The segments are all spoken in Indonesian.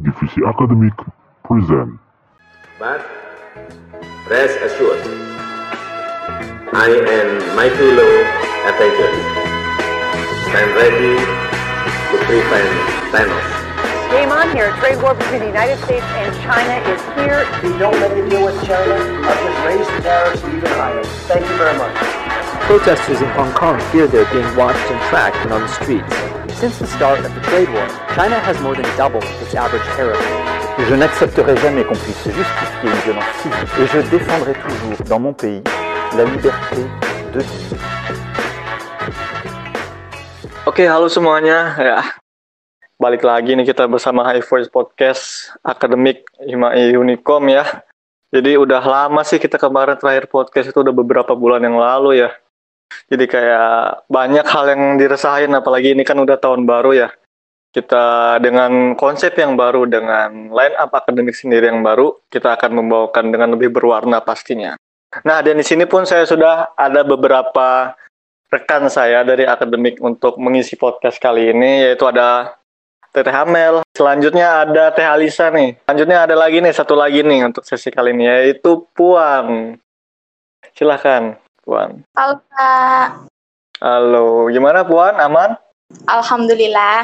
Divisi Akademik present. But rest assured, I and my fellow Avengers stand ready to prevent Thanos. Game on here. Trade war between the United States and China is here. We don't let it deal with China. I'll just raise the tariffs even higher. Thank you very much. Protesters in Hong Kong fear they're being watched and tracked and on the streets. Since the start of the trade war, China has more than doubled its average tariff. Je n'accepterai jamais qu'on puisse justifier une violence physique et je défendrai toujours dans mon pays la liberté de vivre. Oke, halo semuanya. Ya. Balik lagi nih kita bersama High Voice Podcast Akademik IMAE Unicom ya. Jadi udah lama sih kita kemarin terakhir podcast itu udah beberapa bulan yang lalu ya. Jadi kayak banyak hal yang diresahin, apalagi ini kan udah tahun baru ya. Kita dengan konsep yang baru, dengan line up akademik sendiri yang baru, kita akan membawakan dengan lebih berwarna pastinya. Nah, dan di sini pun saya sudah ada beberapa rekan saya dari akademik untuk mengisi podcast kali ini, yaitu ada Teh Hamel, selanjutnya ada Teh Alisa nih. Selanjutnya ada lagi nih, satu lagi nih untuk sesi kali ini, yaitu Puan. Silakan, Puan. Halo, Kak. Halo, gimana Puan? Aman? Alhamdulillah.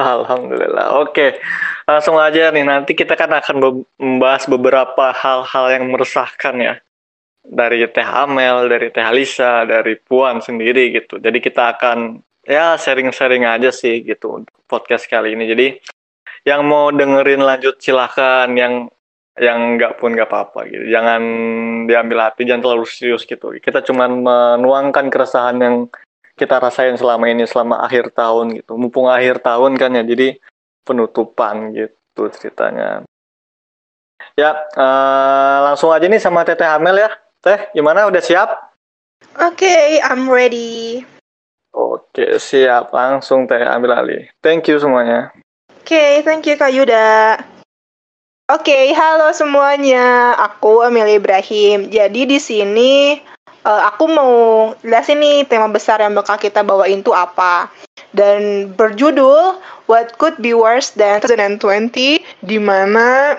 Alhamdulillah, oke. Langsung aja nih, nanti kita kan akan membahas beberapa hal-hal yang meresahkan ya. Dari Teh Hamel, dari Teh Alisa, dari Puan sendiri gitu. Jadi kita akan ya sharing-sharing aja sih gitu podcast kali ini. Jadi yang mau dengerin lanjut silahkan, yang enggak pun enggak apa-apa gitu. Jangan diambil hati, jangan terlalu serius gitu. Kita cuman menuangkan keresahan yang kita rasain selama ini, selama akhir tahun gitu. Mumpung akhir tahun kan ya, jadi penutupan gitu ceritanya. Ya, langsung aja nih sama Teteh Hamel ya. Teh, gimana? Udah siap? Oke, I'm ready. Oke, siap. Langsung Teh ambil alih. Thank you semuanya. Oke, thank you Kak Yuda. Oke, halo semuanya. Aku Amelia Ibrahim. Jadi di sini aku mau jelasin nih tema besar yang bakal kita bawain tuh apa. Dan berjudul What Could Be Worse Than 2020, di mana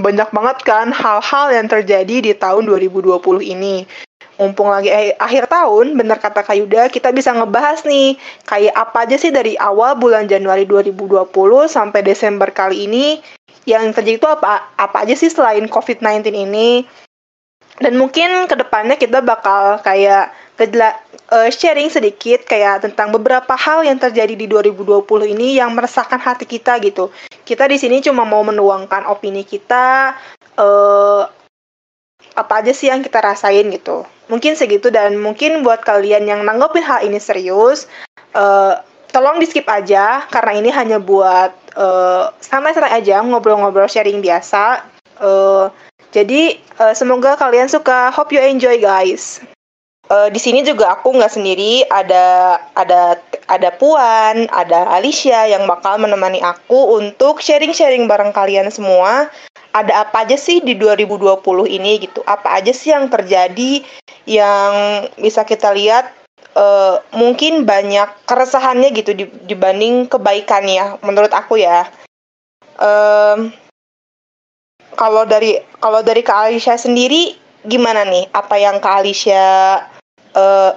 banyak banget kan hal-hal yang terjadi di tahun 2020 ini. Mumpung lagi akhir tahun, bener kata Kak Yuda, kita bisa ngebahas nih kayak apa aja sih dari awal bulan Januari 2020 sampai Desember kali ini yang terjadi itu apa aja sih selain COVID-19 ini. Dan mungkin kedepannya kita bakal kayak sharing sedikit kayak tentang beberapa hal yang terjadi di 2020 ini yang meresahkan hati kita gitu. Kita di sini cuma mau menuangkan opini kita, apa aja sih yang kita rasain gitu. Mungkin segitu, dan mungkin buat kalian yang nanggepin hal ini serius, tolong di skip aja karena ini hanya buat santai-santai aja, ngobrol-ngobrol sharing biasa. Jadi semoga kalian suka. Hope you enjoy guys. Di sini juga aku nggak sendiri, ada Puan, ada Alicia yang bakal menemani aku untuk sharing-sharing bareng kalian semua. Ada apa aja sih di 2020 ini gitu, apa aja sih yang terjadi yang bisa kita lihat, mungkin banyak keresahannya gitu dibanding kebaikannya menurut aku ya. Kalau dari Kak Alicia sendiri gimana nih, apa yang Kak Alicia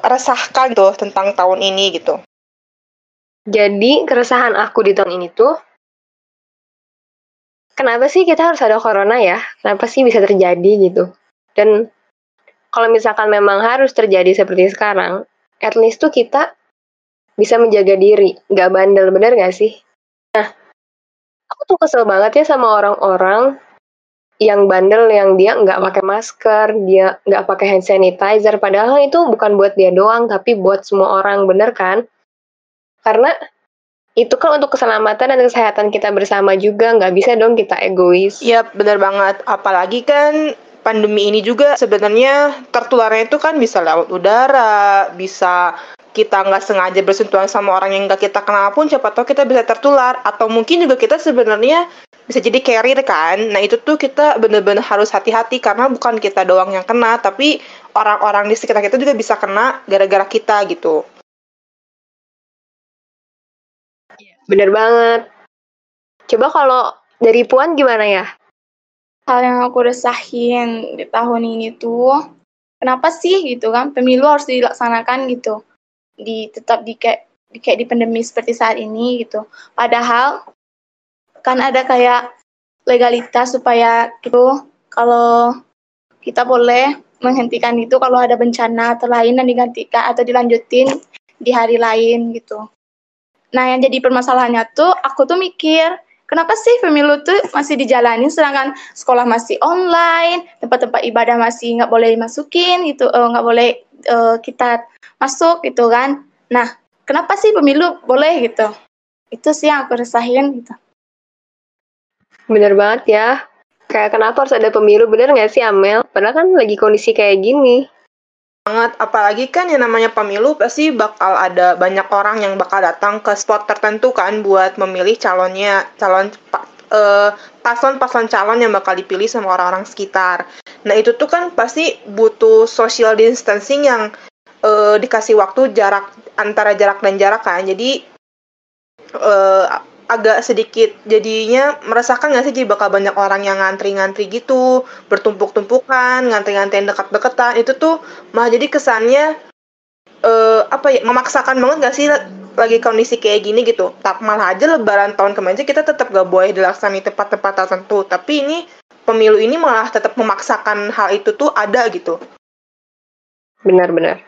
resahkan tuh tentang tahun ini gitu? Jadi keresahan aku di tahun ini tuh, kenapa sih kita harus ada corona ya? Kenapa sih bisa terjadi gitu? Dan kalau misalkan memang harus terjadi seperti sekarang, at least tuh kita bisa menjaga diri. Nggak bandel, bener nggak sih? Nah, aku tuh kesel banget ya sama orang-orang yang bandel, yang dia nggak pakai masker, dia nggak pakai hand sanitizer. Padahal itu bukan buat dia doang, tapi buat semua orang, bener kan? Karena itu kan untuk keselamatan dan kesehatan kita bersama juga, nggak bisa dong kita egois. Yap, benar banget. Apalagi kan pandemi ini juga sebenarnya tertularnya itu kan bisa lewat udara, bisa kita nggak sengaja bersentuhan sama orang yang nggak kita kenal pun, siapa tahu kita bisa tertular. Atau mungkin juga kita sebenarnya bisa jadi carrier kan. Nah itu tuh kita benar-benar harus hati-hati karena bukan kita doang yang kena, tapi orang-orang di sekitar kita juga bisa kena gara-gara kita gitu. Bener banget. Coba kalau dari Puan gimana ya? Hal yang aku resahin di tahun ini tuh, kenapa sih gitu kan, pemilu harus dilaksanakan gitu, tetap di pandemi seperti saat ini gitu. Padahal kan ada kayak legalitas supaya gitu, kalau kita boleh menghentikan itu kalau ada bencana terlain dan digantikan atau dilanjutin di hari lain gitu. Nah yang jadi permasalahannya tuh, aku tuh mikir, kenapa sih pemilu tuh masih dijalani sedangkan sekolah masih online, tempat-tempat ibadah masih nggak boleh dimasukin gitu, nggak boleh kita masuk gitu kan. Nah, kenapa sih pemilu boleh gitu? Itu sih yang aku resahin gitu. Bener banget ya. Kayak kenapa harus ada pemilu, bener nggak sih Amel? Padahal kan lagi kondisi kayak gini. Banget, apalagi kan yang namanya pemilu pasti bakal ada banyak orang yang bakal datang ke spot tertentu kan buat memilih paslon-paslon calon yang bakal dipilih sama orang-orang sekitar. Nah itu tuh kan pasti butuh social distancing yang dikasih waktu jarak antara jarak dan jarak kan. Jadi agak sedikit jadinya meresahkan nggak sih, jadi bakal banyak orang yang ngantri-ngantri gitu, bertumpuk-tumpukan, ngantri-ngantri dekat-dekatan. Itu tuh malah jadi kesannya memaksakan banget nggak sih lagi kondisi kayak gini gitu. Tak malah aja lebaran tahun kemarin aja kita tetap nggak boleh dilaksanakan tempat-tempat tertentu, tapi ini pemilu ini malah tetap memaksakan hal itu tuh ada gitu. Benar-benar.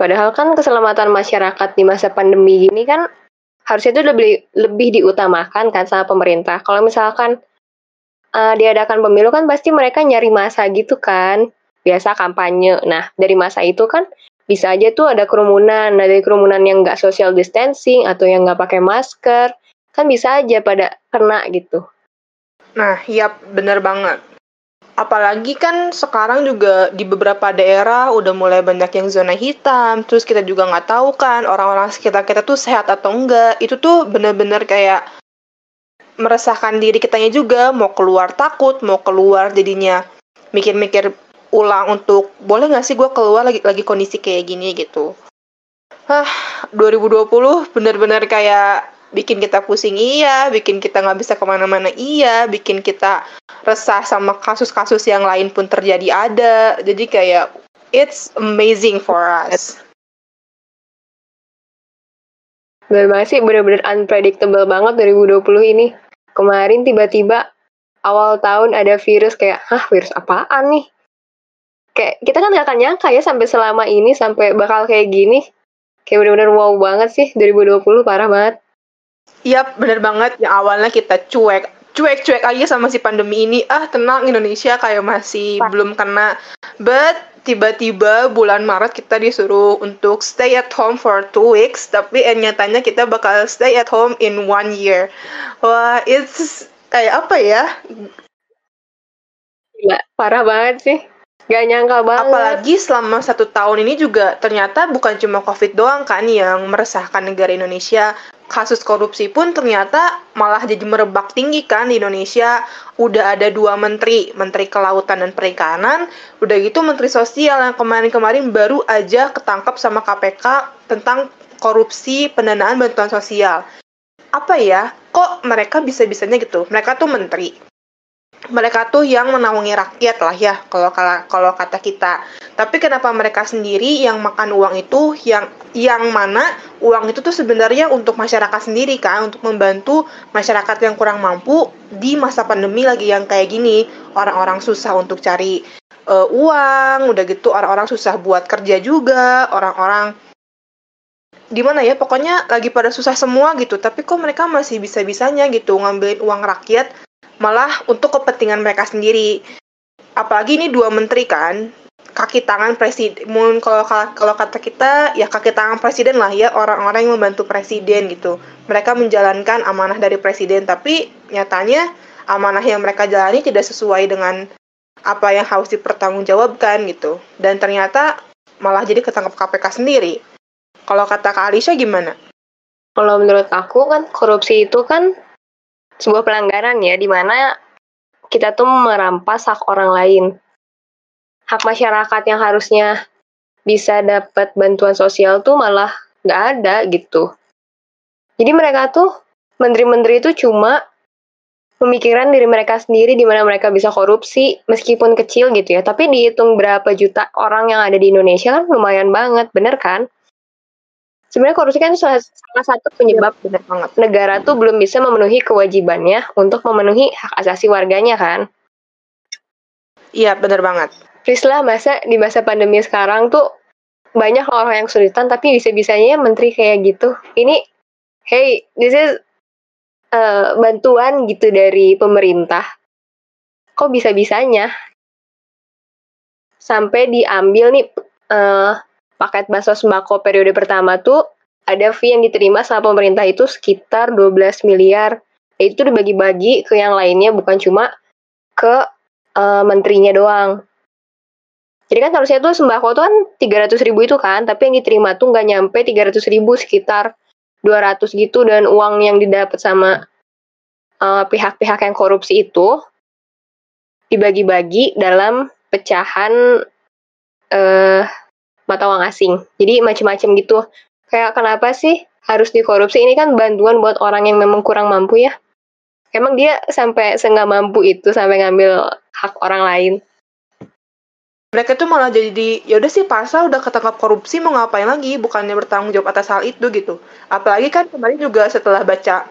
Padahal kan keselamatan masyarakat di masa pandemi gini kan harusnya itu lebih diutamakan kan sama pemerintah. Kalau misalkan diadakan pemilu kan pasti mereka nyari masa gitu kan, biasa kampanye. Nah dari masa itu kan bisa aja tuh ada kerumunan. Nah dari kerumunan yang nggak social distancing atau yang nggak pakai masker kan bisa aja pada kena gitu. Nah yap, bener banget. Apalagi kan sekarang juga di beberapa daerah udah mulai banyak yang zona hitam. Terus kita juga nggak tahu kan orang-orang sekitar kita tuh sehat atau enggak. Itu tuh benar-benar kayak meresahkan diri kitanya juga. Mau keluar takut, mau keluar jadinya mikir-mikir ulang untuk boleh nggak sih gue keluar lagi kondisi kayak gini gitu. 2020 benar-benar kayak bikin kita pusing iya, bikin kita nggak bisa kemana-mana iya, bikin kita resah sama kasus-kasus yang lain pun terjadi ada. Jadi kayak it's amazing for us. Bener sih, bener-bener unpredictable banget 2020 ini. Kemarin tiba-tiba awal tahun ada virus kayak, virus apaan nih? Kayak kita kan gak akan nyangka ya sampai selama ini, sampai bakal kayak gini. Kayak bener-bener wow banget sih 2020, parah banget. Yap, bener banget. Yang awalnya kita cuek aja sama si pandemi ini, tenang Indonesia kayak masih belum kena, but tiba-tiba bulan Maret kita disuruh untuk stay at home for 2 weeks, tapi nyatanya kita bakal stay at home in 1 year. Wah, it's kayak apa ya, gila, parah banget sih, gak nyangka banget. Apalagi selama 1 tahun ini juga ternyata bukan cuma COVID doang kan yang meresahkan negara Indonesia. Kasus korupsi pun ternyata malah jadi merebak tinggi kan di Indonesia. Udah ada 2 menteri, Menteri Kelautan dan Perikanan, udah gitu Menteri Sosial yang kemarin-kemarin baru aja ketangkap sama KPK tentang korupsi pendanaan bantuan sosial. Apa ya, kok mereka bisa-bisanya gitu? Mereka tuh menteri. Mereka tuh yang menaungi rakyat lah ya, kalau kata kita. Tapi kenapa mereka sendiri yang makan uang itu, yang mana uang itu tuh sebenarnya untuk masyarakat sendiri kan, untuk membantu masyarakat yang kurang mampu di masa pandemi lagi yang kayak gini. Orang-orang susah untuk cari uang, udah gitu orang-orang susah buat kerja juga, orang-orang dimana ya, pokoknya lagi pada susah semua gitu. Tapi kok mereka masih bisa-bisanya gitu ngambilin uang rakyat malah untuk kepentingan mereka sendiri. Apalagi ini 2 menteri kan, kaki tangan presiden, kalau kata kita ya kaki tangan presiden lah ya, orang-orang yang membantu presiden gitu. Mereka menjalankan amanah dari presiden, tapi nyatanya amanah yang mereka jalani tidak sesuai dengan apa yang harus dipertanggungjawabkan gitu. Dan ternyata malah jadi ketangkap KPK sendiri. Kalau kata Kak Alisha gimana? Kalau menurut aku kan korupsi itu kan sebuah pelanggaran ya, di mana kita tuh merampas hak orang lain. Hak masyarakat yang harusnya bisa dapat bantuan sosial tuh malah nggak ada gitu. Jadi mereka tuh, menteri-menteri itu cuma pemikiran diri mereka sendiri di mana mereka bisa korupsi meskipun kecil gitu ya. Tapi dihitung berapa juta orang yang ada di Indonesia kan lumayan banget, bener kan? Sebenarnya korupsi kan salah satu penyebab, bener banget. Negara tuh belum bisa memenuhi kewajibannya untuk memenuhi hak asasi warganya kan? Iya, bener banget. Prisla, di masa pandemi sekarang tuh banyak orang yang kesulitan, tapi bisa-bisanya menteri kayak gitu. Ini, hey, this is bantuan gitu dari pemerintah, kok bisa-bisanya sampai diambil nih paket bansos sembako periode pertama tuh ada fee yang diterima sama pemerintah itu sekitar 12 miliar. Itu dibagi-bagi ke yang lainnya, bukan cuma ke menterinya doang. Jadi kan harusnya tuh sembako tuh kan 300.000 itu kan, tapi yang diterima tuh nggak nyampe 300.000, sekitar 200 gitu, dan uang yang didapat sama pihak-pihak yang korupsi itu dibagi-bagi dalam pecahan mata uang asing. Jadi macam-macam gitu. Kayak kenapa sih harus dikorupsi? Ini kan bantuan buat orang yang memang kurang mampu ya. Emang dia sampai seenggak mampu itu sampai ngambil hak orang lain. Mereka tuh malah jadi, ya udah sih pasrah, udah ketangkap korupsi, mau ngapain lagi, bukannya bertanggung jawab atas hal itu gitu. Apalagi kan kemarin juga setelah baca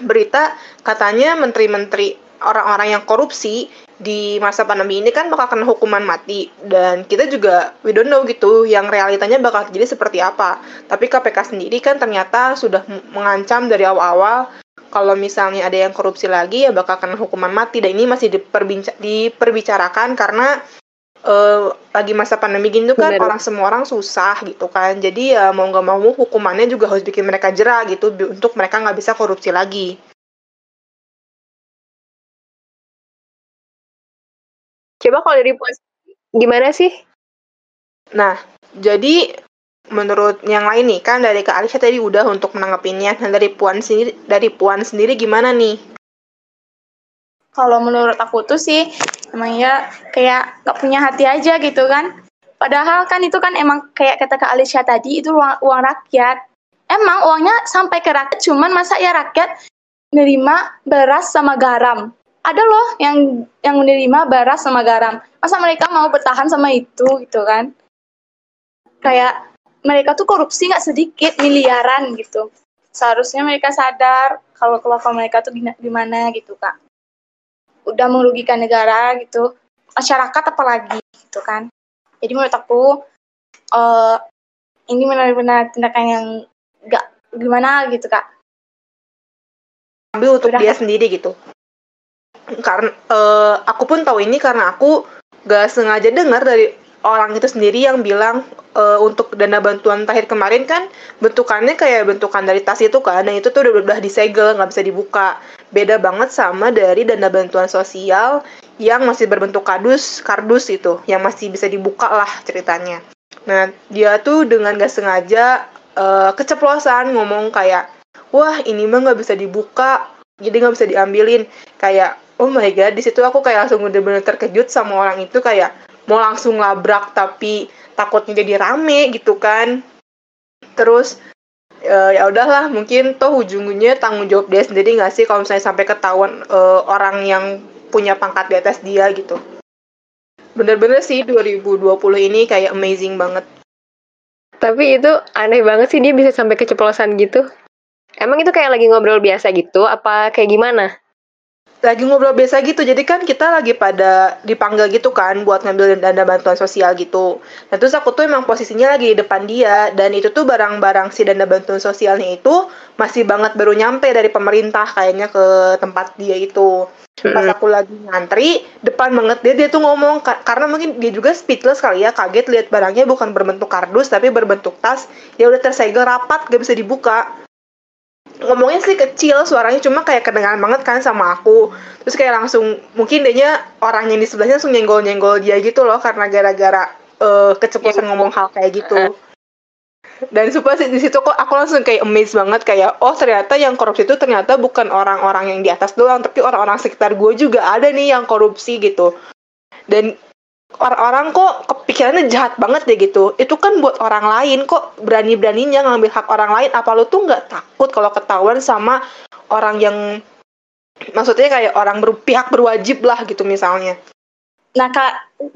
berita, katanya menteri-menteri, orang-orang yang korupsi di masa pandemi ini kan bakal kena hukuman mati. Dan kita juga, we don't know gitu, yang realitanya bakal jadi seperti apa. Tapi KPK sendiri kan ternyata sudah mengancam dari awal-awal, kalau misalnya ada yang korupsi lagi, ya bakal kena hukuman mati. Dan ini masih diperbicarakan karena lagi masa pandemi gini tuh kan, bener. Semua orang susah gitu kan. Jadi ya mau gak mau hukumannya juga harus bikin mereka jera gitu, untuk mereka gak bisa korupsi lagi. Coba kalau dari posisi gimana sih? Nah, jadi menurut yang lain nih, kan dari Kak Alisha tadi udah untuk menanggapinya. Nah, dari Puan sendiri gimana nih? Kalau menurut aku tuh sih emang ya kayak gak punya hati aja gitu kan. Padahal kan itu kan emang kayak kata Kak Alisha tadi, itu uang rakyat. Emang uangnya sampai ke rakyat, cuman masa ya rakyat menerima beras sama garam. Ada loh yang menerima beras sama garam. Masa mereka mau bertahan sama itu gitu kan. Kayak mereka tuh korupsi gak sedikit, miliaran gitu. Seharusnya mereka sadar kalau kelakuan mereka tuh gimana gitu Kak. Udah merugikan negara gitu, masyarakat apalagi gitu kan. Jadi menurut aku ini benar-benar tindakan yang gak gimana gitu Kak. Ambil untuk udah. Dia sendiri gitu. Karena aku pun tahu ini karena aku gak sengaja dengar dari orang itu sendiri yang bilang untuk dana bantuan terakhir kemarin kan bentukannya kayak bentukan dari tas itu kan, dan itu tuh udah disegel, nggak bisa dibuka. Beda banget sama dari dana bantuan sosial yang masih berbentuk kardus itu, yang masih bisa dibuka lah ceritanya. Nah, dia tuh dengan nggak sengaja keceplosan ngomong kayak, wah ini mah nggak bisa dibuka, jadi nggak bisa diambilin. Kayak, oh my god, di situ aku kayak langsung bener-bener terkejut sama orang itu, kayak mau langsung labrak tapi takutnya jadi rame gitu kan. Terus ya udahlah, mungkin toh ujungnya tanggung jawab dia sendiri nggak sih kalau misalnya sampai ketahuan orang yang punya pangkat di atas dia gitu. Bener-bener sih 2020 ini kayak amazing banget. Tapi itu aneh banget sih dia bisa sampai keceplosan gitu. Emang itu kayak lagi ngobrol biasa gitu apa kayak gimana? Lagi ngobrol biasa gitu, jadi kan kita lagi pada dipanggil gitu kan buat ngambil dana bantuan sosial gitu. Nah terus aku tuh emang posisinya lagi di depan dia, dan itu tuh barang-barang si dana bantuan sosialnya itu masih banget baru nyampe dari pemerintah kayaknya ke tempat dia itu. Pas aku lagi ngantri, depan banget dia tuh ngomong, karena mungkin dia juga speechless kali ya, kaget lihat barangnya bukan berbentuk kardus tapi berbentuk tas, dia udah tersegel rapat gak bisa dibuka. Ngomongnya sih kecil, suaranya cuma kayak kedengaran banget kan sama aku. Terus kayak langsung, mungkin dia orang yang di sebelahnya langsung nyenggol-nyenggol dia gitu loh, karena gara-gara keceplosan ngomong hal kayak gitu. Dan sumpah sih disitu aku langsung kayak amazed banget, kayak oh ternyata yang korupsi itu ternyata bukan orang-orang yang di atas doang, tapi orang-orang sekitar gue juga ada nih yang korupsi gitu. Dan orang-orang kok kepikirannya jahat banget deh gitu. Itu kan buat orang lain, kok berani-beraninya ngambil hak orang lain. Apa lu tuh gak takut kalau ketahuan sama orang yang Maksudnya kayak orang pihak berwajib lah gitu misalnya. Nah,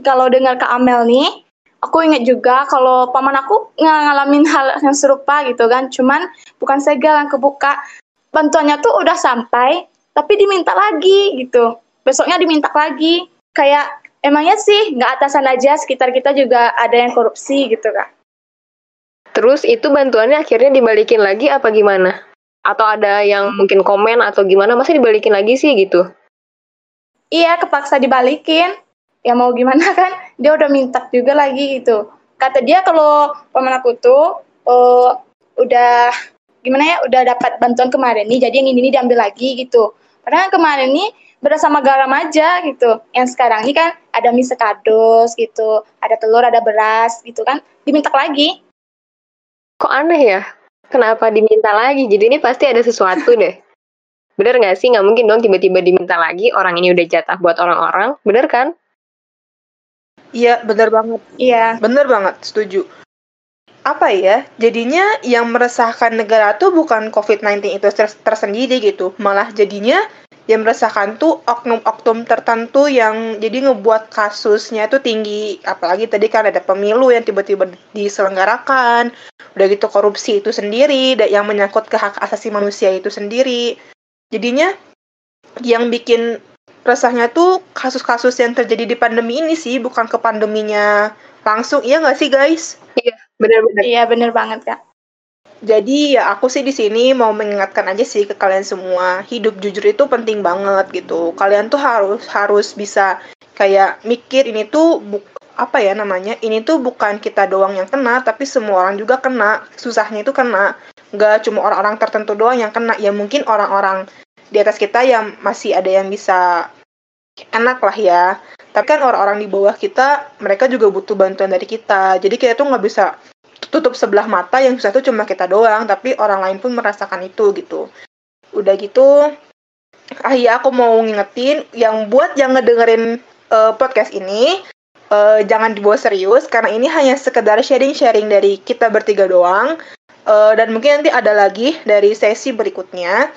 kalau dengar Kak Amel nih, aku ingat juga kalau paman aku ngalamin hal yang serupa gitu kan. Cuman bukan segel yang kebuka. Bantuannya tuh udah sampai, tapi diminta lagi gitu. Besoknya diminta lagi. Kayak emangnya sih nggak atasan aja, sekitar kita juga ada yang korupsi gitu kan. Terus itu bantuannya akhirnya dibalikin lagi apa gimana? Atau ada yang mungkin komen atau gimana, masa dibalikin lagi sih gitu? Iya, kepaksa dibalikin. Ya mau gimana kan, dia udah minta juga lagi gitu. Kata dia kalau paman aku tuh udah gimana ya, udah dapat bantuan kemarin nih, jadi yang ini diambil lagi gitu. Padahal kemarin nih beras sama garam aja gitu. Yang sekarang ini kan ada mie sekados gitu, ada telur, ada beras gitu kan, diminta lagi. Kok aneh ya? Kenapa diminta lagi? Jadi ini pasti ada sesuatu deh. Bener gak sih? Gak mungkin dong tiba-tiba diminta lagi. Orang ini udah jatah buat orang-orang. Bener kan? Iya, bener banget. Iya. Bener banget, setuju. Apa ya? Jadinya yang meresahkan negara tuh bukan COVID-19 itu tersendiri gitu. Malah jadinya yang meresahkan tuh oknum-oknum tertentu yang jadi ngebuat kasusnya tuh tinggi. Apalagi tadi kan ada pemilu yang tiba-tiba diselenggarakan. Udah gitu korupsi itu sendiri, yang menyangkut ke hak asasi manusia itu sendiri. Jadinya yang bikin resahnya tuh kasus-kasus yang terjadi di pandemi ini sih, bukan ke pandeminya langsung. Iya nggak sih guys? Iya, benar-benar. Iya, benar banget Kak. Jadi ya aku sih di sini mau mengingatkan aja sih ke kalian semua, hidup jujur itu penting banget gitu. Kalian tuh harus bisa kayak mikir ini tuh ini tuh bukan kita doang yang kena, tapi semua orang juga kena. Susahnya itu kena, nggak cuma orang-orang tertentu doang yang kena. Ya mungkin orang-orang di atas kita yang masih ada yang bisa enak lah ya. Tapi kan orang-orang di bawah kita, mereka juga butuh bantuan dari kita. Jadi kita tuh nggak bisa tutup sebelah mata yang susah tuh cuma kita doang, tapi orang lain pun merasakan itu gitu. Udah gitu, aku mau ngingetin yang buat yang ngedengerin podcast ini, jangan dibawa serius karena ini hanya sekedar sharing-sharing dari kita bertiga doang, dan mungkin nanti ada lagi dari sesi berikutnya.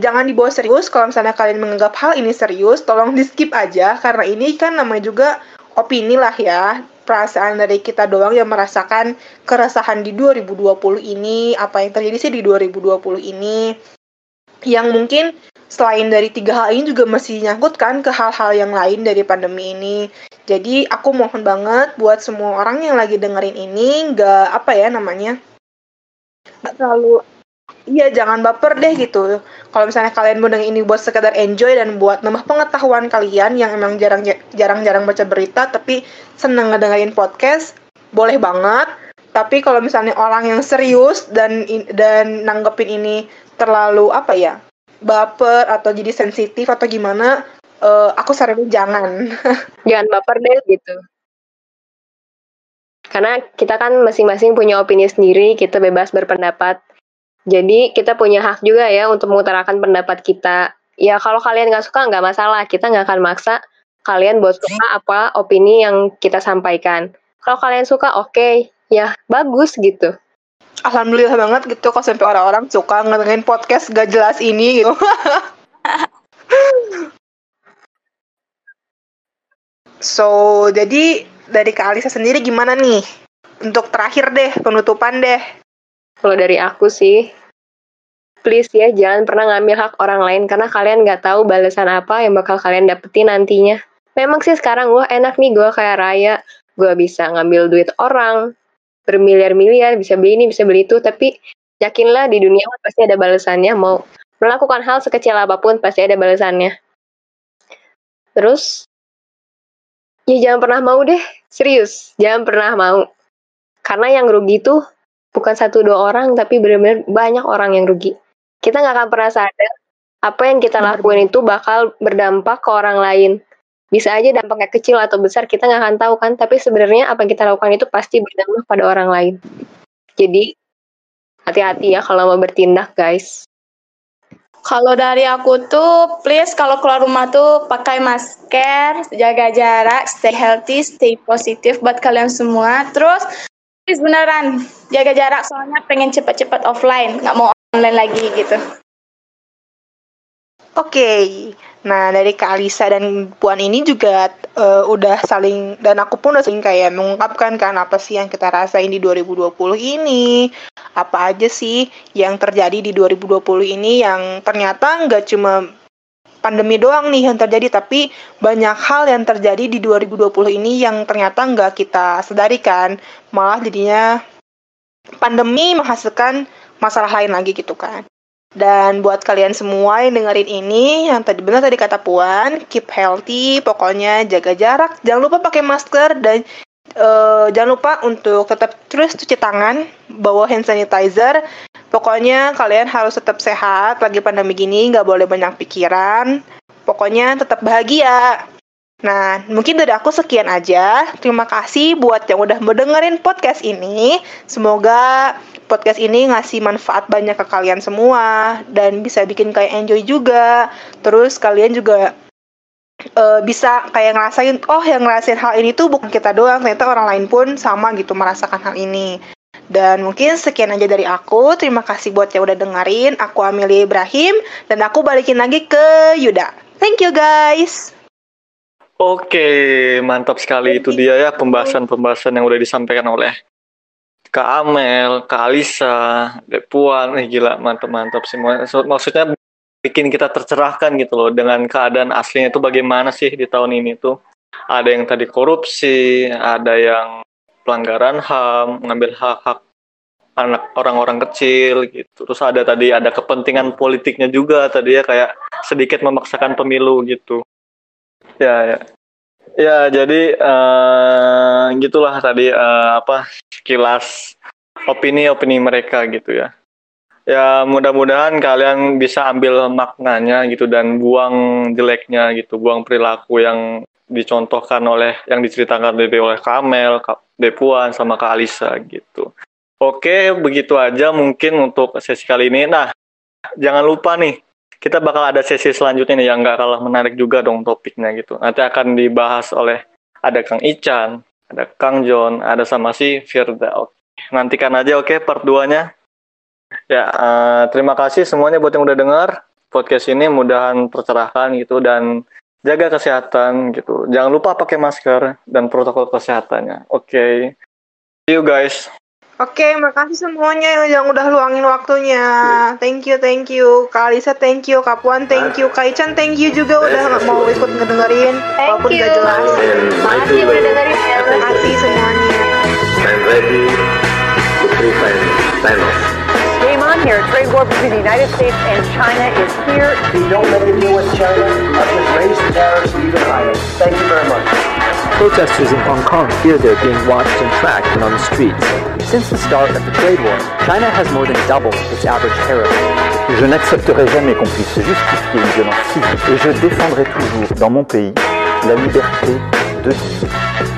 Jangan dibawa serius. Kalau misalnya kalian menganggap hal ini serius, tolong di skip aja karena ini kan namanya juga opini lah ya, perasaan dari kita doang yang merasakan keresahan di 2020 ini, apa yang terjadi sih di 2020 ini, yang mungkin selain dari 3 hal ini juga masih nyangkutkan ke hal-hal yang lain dari pandemi ini. Jadi aku mohon banget buat semua orang yang lagi dengerin ini, nggak terlalu, jangan baper deh gitu. Kalau misalnya kalian mau dengerin ini buat sekedar enjoy dan buat nambah pengetahuan kalian yang emang jarang baca berita tapi seneng ngedengerin podcast, boleh banget. Tapi kalau misalnya orang yang serius dan nanggepin ini terlalu baper atau jadi sensitif atau gimana, aku saranin jangan baper deh gitu. Karena kita kan masing-masing punya opini sendiri, kita bebas berpendapat. Jadi kita punya hak juga ya untuk mengutarakan pendapat kita. Ya kalau kalian nggak suka nggak masalah, kita nggak akan maksa kalian buat suka apa opini yang kita sampaikan. Kalau kalian suka oke, ya bagus gitu. Alhamdulillah banget gitu kalau sampai orang-orang suka ngedengerin podcast gak jelas ini gitu. So jadi dari Kak Alisa sendiri gimana nih? Untuk terakhir deh, penutupan deh. Kalau dari aku sih, please ya jangan pernah ngambil hak orang lain karena kalian nggak tahu balasan apa yang bakal kalian dapetin nantinya. Memang sih sekarang enak nih, gue kayak raya, gue bisa ngambil duit orang bermiliar-miliar, bisa beli ini, bisa beli itu, tapi yakinlah di dunia pasti ada balasannya. Mau melakukan hal sekecil apapun pasti ada balasannya. Terus, ya jangan pernah mau deh, serius, jangan pernah mau. Karena yang rugi tuh bukan 1-2 orang, tapi benar-benar banyak orang yang rugi. Kita nggak akan pernah sadar apa yang kita lakuin itu bakal berdampak ke orang lain. Bisa aja dampaknya kecil atau besar, kita nggak akan tahu kan, tapi sebenarnya apa yang kita lakukan itu pasti berdampak pada orang lain. Jadi, hati-hati ya kalau mau bertindak, guys. Kalau dari aku tuh, please kalau keluar rumah tuh pakai masker, jaga jarak, stay healthy, stay positif buat kalian semua. Terus, please beneran jaga jarak soalnya pengen cepat-cepat offline, nggak mau online lagi gitu. Oke. Nah, dari Kak Alisa dan Puan ini juga udah saling, dan aku pun udah saling kayak mengungkapkan kan apa sih yang kita rasain di 2020 ini, apa aja sih yang terjadi di 2020 ini yang ternyata nggak cuma pandemi doang nih yang terjadi, tapi banyak hal yang terjadi di 2020 ini yang ternyata nggak kita sedari kan, malah jadinya pandemi menghasilkan masalah lain lagi gitu kan. Dan buat kalian semua yang dengerin ini, yang tadi benar tadi kata Puan, keep healthy, pokoknya jaga jarak, jangan lupa pakai masker, dan jangan lupa untuk tetap terus cuci tangan, bawa hand sanitizer. Pokoknya kalian harus tetap sehat, lagi pandemi gini nggak boleh banyak pikiran, pokoknya tetap bahagia. Nah, mungkin dari aku sekian aja. Terima kasih buat yang udah mendengarin podcast ini. Semoga podcast ini ngasih manfaat banyak ke kalian semua, dan bisa bikin kayak enjoy juga. Terus kalian juga bisa kayak ngerasain, oh yang ngerasain hal ini tuh bukan kita doang, ternyata orang lain pun sama gitu merasakan hal ini. Dan mungkin sekian aja dari aku. Terima kasih buat yang udah dengerin. Aku Amelia Ibrahim, dan aku balikin lagi ke Yuda. Thank you guys. Oke, mantap sekali itu dia ya pembahasan-pembahasan yang udah disampaikan oleh Kak Amel, Kak Alisa, Dek Puan. Gila, mantap-mantap semua. Maksudnya bikin kita tercerahkan gitu loh dengan keadaan aslinya itu bagaimana sih di tahun ini tuh. Ada yang tadi korupsi, ada yang pelanggaran HAM, ngambil hak-hak anak orang-orang kecil gitu. Terus ada tadi ada kepentingan politiknya juga tadi ya, kayak sedikit memaksakan pemilu gitu. Ya, jadi gitulah tadi sekilas opini mereka gitu ya. Ya, mudah-mudahan kalian bisa ambil maknanya gitu dan buang jeleknya gitu, buang perilaku yang dicontohkan oleh, yang diceritakan oleh Kamel, Depuan sama Kak Alisa gitu. Oke, begitu aja mungkin untuk sesi kali ini. Nah, jangan lupa nih, kita bakal ada sesi selanjutnya nih yang gak kalah menarik juga dong topiknya gitu. Nanti akan dibahas oleh ada Kang Ican, ada Kang John, ada sama si Firda. Oke. Nantikan aja oke part 2-nya. Ya, terima kasih semuanya buat yang udah dengar podcast ini, mudahan tercerahkan gitu, dan jaga kesehatan gitu. Jangan lupa pakai masker dan protokol kesehatannya. Oke. See you guys. Oke, makasih semuanya yang udah luangin waktunya. Thank you. Kak Alisa, thank you. Kak Puan, thank you. Kak Ican, thank you juga udah mau ikut ngedengerin. Walaupun gak jelas. Makasih udah dengerin. Terima kasih semuanya. I'm ready to prepare. Time on. Game on here. Trade war between the United States and China is here. We don't make a deal with China. I've just raised tariffs and even higher. Thank you very much. Protesters in Hong Kong fear they're being watched and tracked and on the streets. Since the start of the trade war, China has more than doubled its average tariff. Je n'accepterai jamais qu'on puisse justifier une violence civile et je défendrai toujours dans mon pays la liberté de dire.